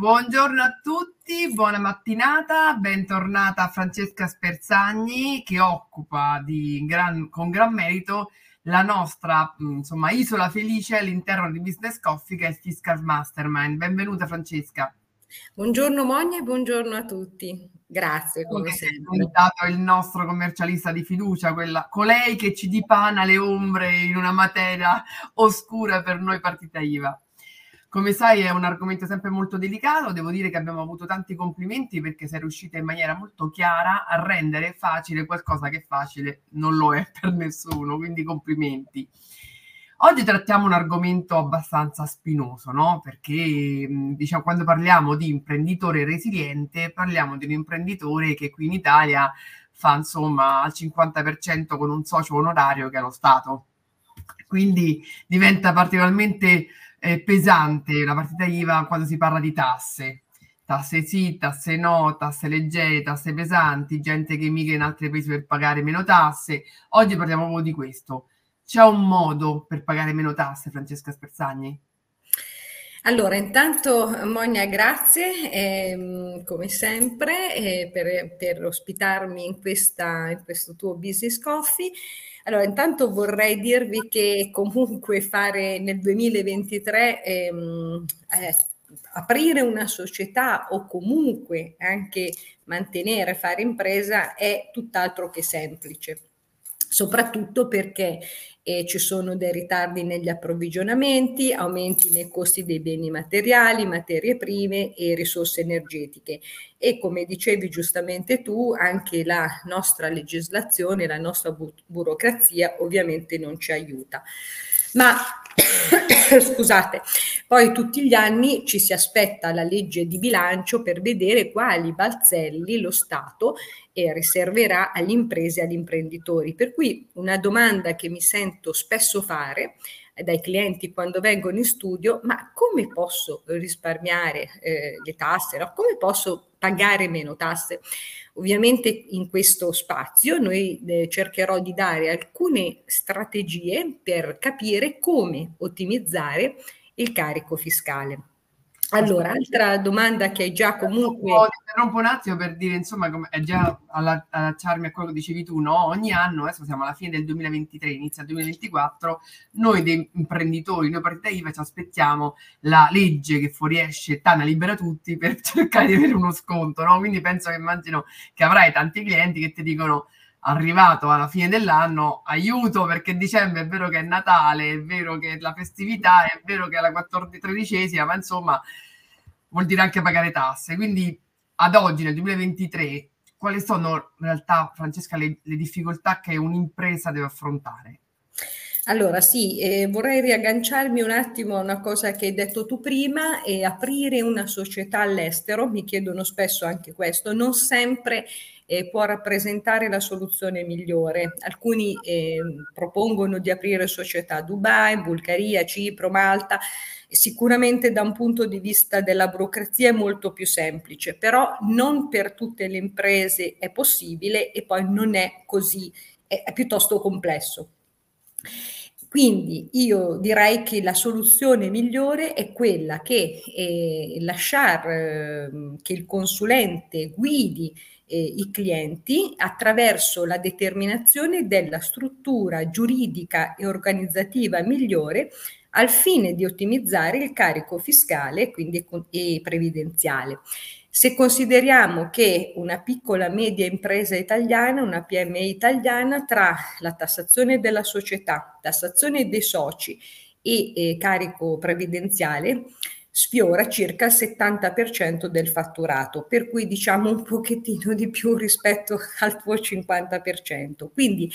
Buongiorno a tutti, buona mattinata, bentornata Francesca Sperzagni che occupa con gran merito la nostra isola felice all'interno di Business Coffee che è il Fiscal Mastermind. Benvenuta Francesca. Buongiorno Monia e buongiorno a tutti. Grazie come sempre. Il nostro commercialista di fiducia, colei che ci dipana le ombre in una materia oscura per noi partita IVA. Come sai è un argomento sempre molto delicato, devo dire che abbiamo avuto tanti complimenti perché sei riuscita in maniera molto chiara a rendere facile qualcosa che facile non lo è per nessuno, quindi complimenti. Oggi trattiamo un argomento abbastanza spinoso, no? Perché diciamo, quando parliamo di imprenditore resiliente parliamo di un imprenditore che qui in Italia fa insomma al 50% con un socio onorario che è lo Stato. Quindi diventa particolarmente pesante la partita IVA quando si parla di tasse. Tasse sì, tasse no, tasse leggere, tasse pesanti, gente che migra in altri paesi per pagare meno tasse. Oggi parliamo proprio di questo. C'è un modo per pagare meno tasse, Francesca Sperzagni? Allora, intanto Monia, grazie come sempre per ospitarmi in questo tuo Business Coffee. Allora, intanto vorrei dirvi che comunque nel 2023 aprire una società o comunque anche fare impresa è tutt'altro che semplice, soprattutto perché ci sono dei ritardi negli approvvigionamenti, aumenti nei costi dei beni materiali, materie prime e risorse energetiche. E come dicevi giustamente tu, anche la nostra legislazione, la nostra burocrazia ovviamente non ci aiuta. Ma scusate, poi tutti gli anni ci si aspetta la legge di bilancio per vedere quali balzelli lo Stato riserverà alle imprese e agli imprenditori. Per cui una domanda che mi sento spesso fare dai clienti quando vengono in studio: ma come posso risparmiare le tasse? No? Come posso pagare meno tasse? Ovviamente in questo spazio noi cercherò di dare alcune strategie per capire come ottimizzare il carico fiscale. Allora, altra domanda che hai già comunque... Interrompo un attimo per dire, insomma, è già allacciarmi a quello che dicevi tu, no? Ogni anno, adesso siamo alla fine del 2023, inizia il 2024, noi dei imprenditori, noi partita IVA ci aspettiamo la legge che fuoriesce Tana Libera Tutti per cercare di avere uno sconto, no? Quindi penso che immagino che avrai tanti clienti che ti dicono: arrivato alla fine dell'anno, aiuto, perché dicembre è vero che è Natale, è vero che è la festività, è vero che è la 13ª, ma insomma vuol dire anche pagare tasse. Quindi ad oggi, nel 2023, quali sono in realtà, Francesca, le difficoltà che un'impresa deve affrontare? Allora sì, vorrei riagganciarmi un attimo a una cosa che hai detto tu prima, e aprire una società all'estero, mi chiedono spesso anche questo, non sempre può rappresentare la soluzione migliore. Alcuni propongono di aprire società a Dubai, Bulgaria, Cipro, Malta. Sicuramente da un punto di vista della burocrazia è molto più semplice, però non per tutte le imprese è possibile e poi non è così, è piuttosto complesso. Quindi io direi che la soluzione migliore è quella che lasciare che il consulente guidi i clienti attraverso la determinazione della struttura giuridica e organizzativa migliore al fine di ottimizzare il carico fiscale e previdenziale. Se consideriamo che una piccola media impresa italiana, una PMI italiana, tra la tassazione della società, tassazione dei soci e carico previdenziale sfiora circa il 70% del fatturato, per cui diciamo un pochettino di più rispetto al tuo 50%. Quindi,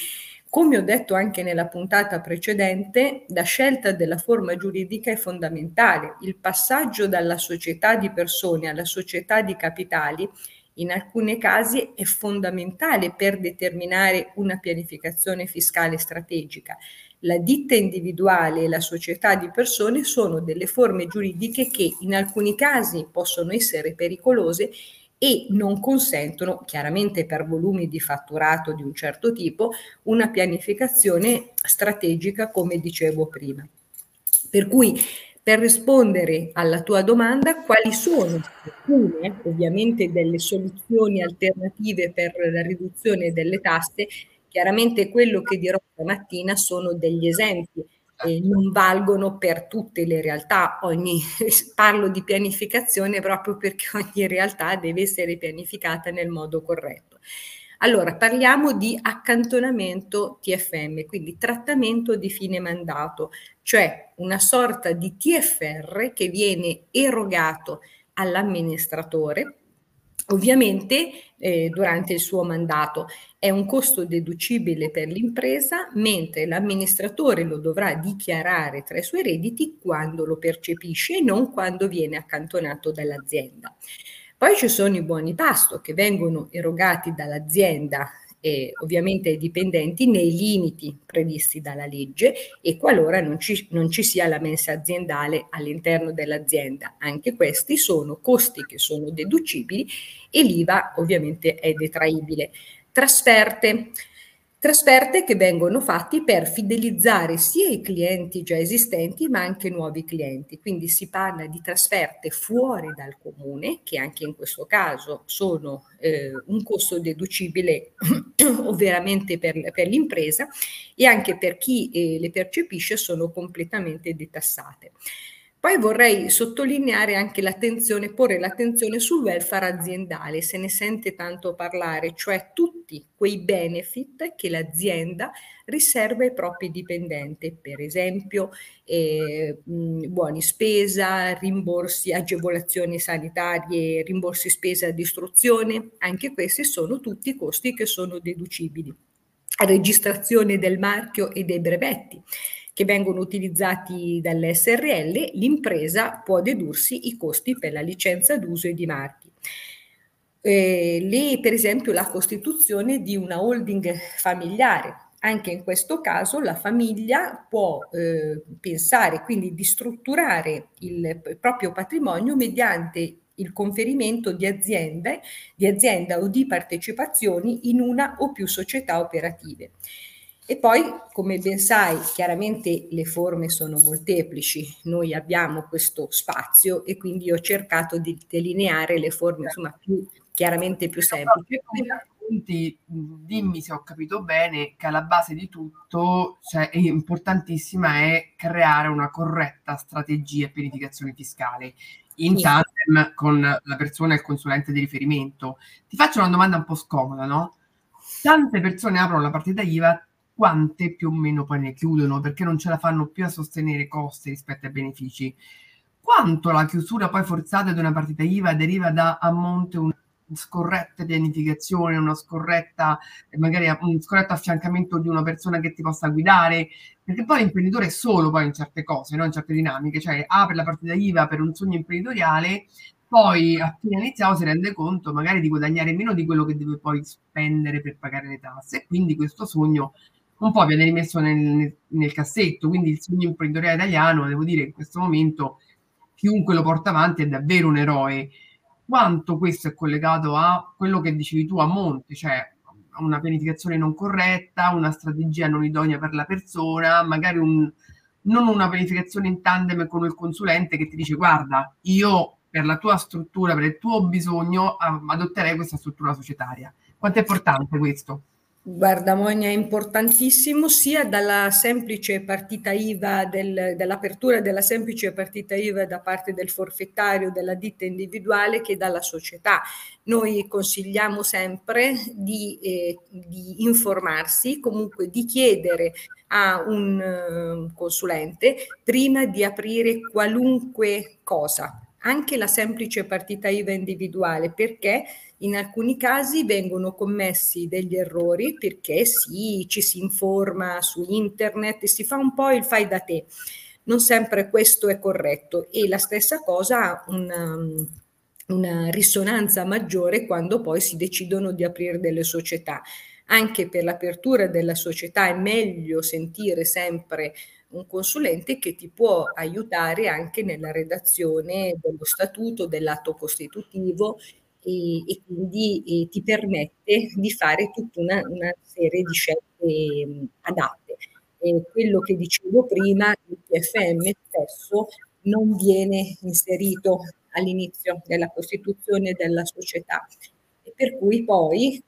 come ho detto anche nella puntata precedente, la scelta della forma giuridica è fondamentale. Il passaggio dalla società di persone alla società di capitali in alcuni casi è fondamentale per determinare una pianificazione fiscale strategica. La ditta individuale e la società di persone sono delle forme giuridiche che in alcuni casi possono essere pericolose e non consentono, chiaramente per volumi di fatturato di un certo tipo, una pianificazione strategica come dicevo prima. Per cui per rispondere alla tua domanda, quali sono alcune, ovviamente, delle soluzioni alternative per la riduzione delle tasse. Chiaramente quello che dirò stamattina sono degli esempi, non valgono per tutte le realtà. Parlo di pianificazione proprio perché ogni realtà deve essere pianificata nel modo corretto. Allora, parliamo di accantonamento TFM, quindi trattamento di fine mandato, cioè una sorta di TFR che viene erogato all'amministratore, ovviamente durante il suo mandato. È un costo deducibile per l'impresa, mentre l'amministratore lo dovrà dichiarare tra i suoi redditi quando lo percepisce e non quando viene accantonato dall'azienda. Poi ci sono i buoni pasto che vengono erogati dall'azienda e ovviamente ai dipendenti nei limiti previsti dalla legge e qualora non ci sia la mensa aziendale all'interno dell'azienda. Anche questi sono costi che sono deducibili e l'IVA ovviamente è detraibile. Trasferte che vengono fatti per fidelizzare sia i clienti già esistenti ma anche nuovi clienti, quindi si parla di trasferte fuori dal comune che anche in questo caso sono un costo deducibile ovviamente per l'impresa e anche per chi le percepisce sono completamente detassate. Poi vorrei sottolineare anche l'attenzione, porre l'attenzione sul welfare aziendale, se ne sente tanto parlare, cioè tutti quei benefit che l'azienda riserva ai propri dipendenti, per esempio buoni spesa, rimborsi, agevolazioni sanitarie, rimborsi spesa di istruzione, anche questi sono tutti costi che sono deducibili. Registrazione del marchio e dei brevetti che vengono utilizzati dall'SRL, l'impresa può dedursi i costi per la licenza d'uso e di marchi. Per esempio la costituzione di una holding familiare, anche in questo caso la famiglia può pensare quindi di strutturare il proprio patrimonio mediante il conferimento di azienda o di partecipazioni in una o più società operative. E poi, come ben sai, chiaramente le forme sono molteplici, noi abbiamo questo spazio e quindi ho cercato di delineare le forme insomma più semplici. Dimmi se ho capito bene che alla base di tutto, cioè, è importantissima è creare una corretta strategia e pianificazione fiscale in tandem con la persona e il consulente di riferimento. Ti faccio una domanda un po' scomoda, no? Tante persone aprono la partita IVA, quante più o meno poi ne chiudono perché non ce la fanno più a sostenere costi rispetto ai benefici. Quanto la chiusura poi forzata di una partita IVA deriva da a monte una scorretta pianificazione, una scorretta, magari un scorretto affiancamento di una persona che ti possa guidare, perché poi l'imprenditore è solo poi in certe cose, no? In certe dinamiche, cioè apre la partita IVA per un sogno imprenditoriale, poi appena iniziato si rende conto magari di guadagnare meno di quello che deve poi spendere per pagare le tasse e quindi questo sogno un po' viene rimesso nel cassetto, quindi il sogno imprenditoriale italiano, devo dire, in questo momento chiunque lo porta avanti è davvero un eroe. Quanto questo è collegato a quello che dicevi tu a monte, cioè a una pianificazione non corretta, una strategia non idonea per la persona, magari non una pianificazione in tandem con il consulente che ti dice guarda, io per la tua struttura, per il tuo bisogno adotterei questa struttura societaria. Quanto è importante questo? Guarda Monia, è importantissimo sia dalla semplice partita IVA, dall'apertura della semplice partita IVA da parte del forfettario, della ditta individuale che dalla società. Noi consigliamo sempre di informarsi, comunque di chiedere a un consulente prima di aprire qualunque cosa, anche la semplice partita IVA individuale, perché in alcuni casi vengono commessi degli errori perché sì, ci si informa su internet e si fa un po' il fai da te. Non sempre questo è corretto e la stessa cosa ha una risonanza maggiore quando poi si decidono di aprire delle società. Anche per l'apertura della società è meglio sentire sempre un consulente che ti può aiutare anche nella redazione dello statuto, dell'atto costitutivo e quindi ti permette di fare tutta una serie di scelte adatte. Quello che dicevo prima, il TFM spesso non viene inserito all'inizio della costituzione della società, e per cui poi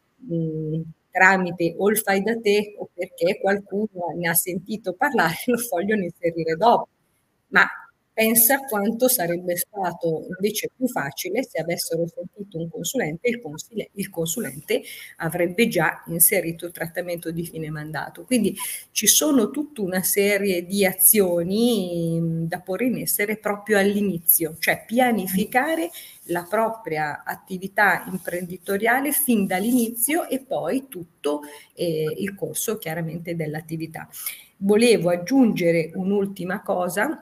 tramite o il fai da te o perché qualcuno ne ha sentito parlare lo vogliono inserire dopo. Ma pensa quanto sarebbe stato invece più facile se avessero sentito un consulente, il consulente avrebbe già inserito il trattamento di fine mandato. Quindi ci sono tutta una serie di azioni da porre in essere proprio all'inizio, cioè pianificare la propria attività imprenditoriale fin dall'inizio e poi tutto il corso chiaramente dell'attività. Volevo aggiungere un'ultima cosa.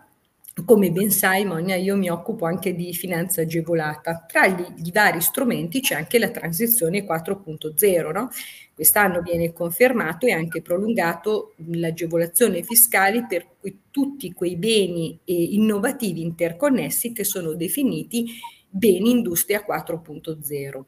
Come ben sai, Monia, io mi occupo anche di finanza agevolata. Tra i vari strumenti c'è anche la transizione 4.0, no? Quest'anno viene confermato e anche prolungato l'agevolazione fiscale per tutti quei beni innovativi interconnessi che sono definiti beni industria 4.0.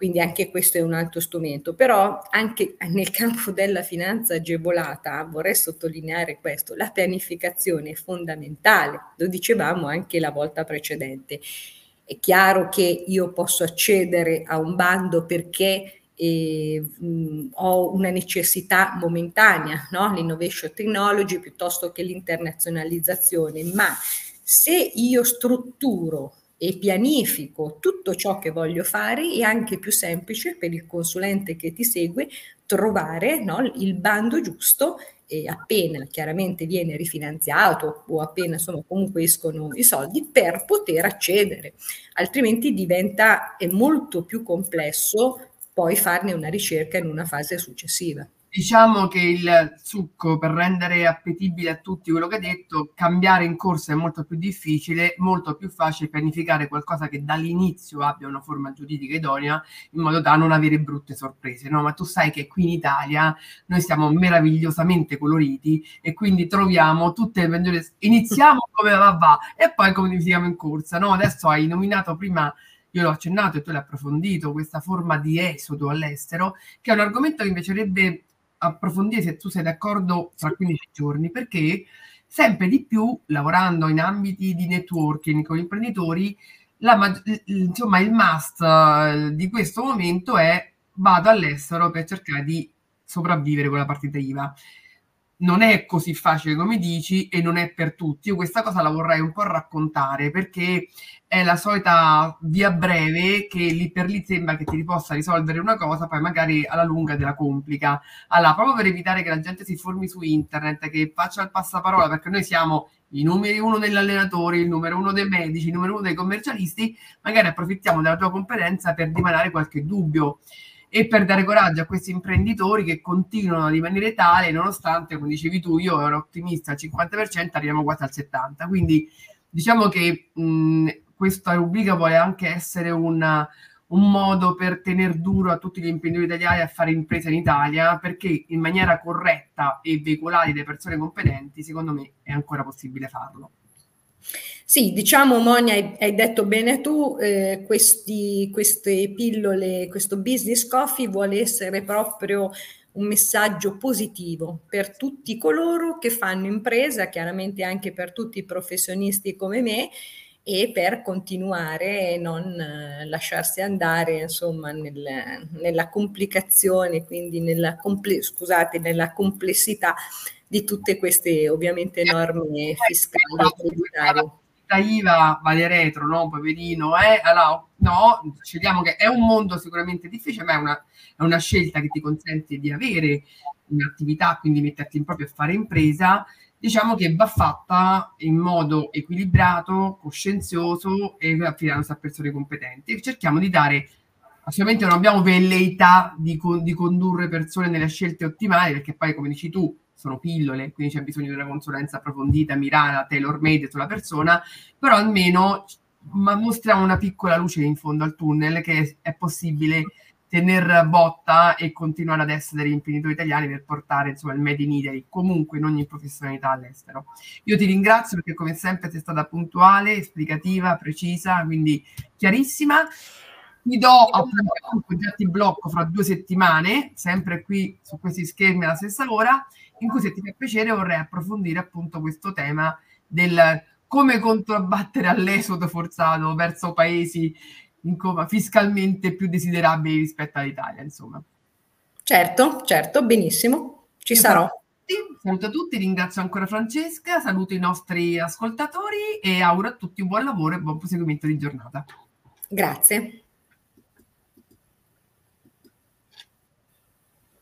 Quindi anche questo è un altro strumento, però anche nel campo della finanza agevolata vorrei sottolineare questo, la pianificazione è fondamentale, lo dicevamo anche la volta precedente. È chiaro che io posso accedere a un bando perché ho una necessità momentanea, no? L'innovation technology piuttosto che l'internazionalizzazione, ma se io strutturo e pianifico tutto ciò che voglio fare, è anche più semplice per il consulente che ti segue trovare, no, il bando giusto, e appena chiaramente viene rifinanziato o appena insomma comunque escono i soldi per poter accedere, altrimenti diventa molto più complesso poi farne una ricerca in una fase successiva. Diciamo che il succo, per rendere appetibile a tutti quello che hai detto, cambiare in corsa è molto più difficile, molto più facile pianificare qualcosa che dall'inizio abbia una forma giuridica idonea, in modo da non avere brutte sorprese, no? Ma tu sai che qui in Italia noi siamo meravigliosamente coloriti e quindi troviamo tutte le maggiori... Iniziamo come va e poi come siamo in corsa, no? Adesso hai nominato prima... Io l'ho accennato e tu l'hai approfondito, questa forma di esodo all'estero, che è un argomento che mi piacerebbe approfondire, se tu sei d'accordo, tra 15 giorni, perché sempre di più, lavorando in ambiti di networking con imprenditori, insomma il must di questo momento è: vado all'estero per cercare di sopravvivere con la partita IVA. Non è così facile come dici e non è per tutti. Io questa cosa la vorrei un po' raccontare, perché è la solita via breve che lì per lì sembra che ti possa risolvere una cosa, poi magari alla lunga te la complica. Allora, proprio per evitare che la gente si formi su internet, che faccia il passaparola, perché noi siamo i numeri uno degli allenatori, il numero uno dei medici, il numero uno dei commercialisti, magari approfittiamo della tua competenza per dimanare qualche dubbio e per dare coraggio a questi imprenditori che continuano a rimanere tale, nonostante, come dicevi tu, io ero ottimista al 50%, arriviamo quasi al 70%. Quindi diciamo che questa rubrica vuole anche essere un modo per tener duro a tutti gli imprenditori italiani a fare impresa in Italia, perché in maniera corretta e veicolare da persone competenti, secondo me, è ancora possibile farlo. Sì, diciamo, Monia, hai detto bene tu, queste pillole, questo Business Coffee vuole essere proprio un messaggio positivo per tutti coloro che fanno impresa, chiaramente anche per tutti i professionisti come me, e per continuare e non lasciarsi andare, insomma, nella complicazione, quindi nella complessità di tutte queste ovviamente norme fiscali e tributarie. La IVA vale retro, no? Poverino, allora, no, scegliamo che è un mondo sicuramente difficile, ma è una scelta che ti consente di avere un'attività, quindi metterti in proprio a fare impresa. Diciamo che va fatta in modo equilibrato, coscienzioso e affidandosi a persone competenti. E cerchiamo di dare, assolutamente non abbiamo velleità di condurre persone nelle scelte ottimali, perché poi, come dici tu, sono pillole, quindi c'è bisogno di una consulenza approfondita, mirata, tailor-made sulla persona, però almeno mostriamo una piccola luce in fondo al tunnel, che è possibile tener botta e continuare ad essere imprenditori italiani per portare, insomma, il made in Italy comunque in ogni professionalità all'estero. Io ti ringrazio perché come sempre sei stata puntuale, esplicativa, precisa, quindi chiarissima. Ti do appunto, già ti blocco fra 2 settimane, sempre qui su questi schermi alla stessa ora, in cui, se ti fa piacere, vorrei approfondire appunto questo tema del come controbattere all'esodo forzato verso paesi fiscalmente più desiderabili rispetto all'Italia, insomma. Certo, benissimo, ci sarò. Saluto a tutti, ringrazio ancora Francesca, saluto i nostri ascoltatori e auguro a tutti un buon lavoro e buon proseguimento di giornata. Grazie.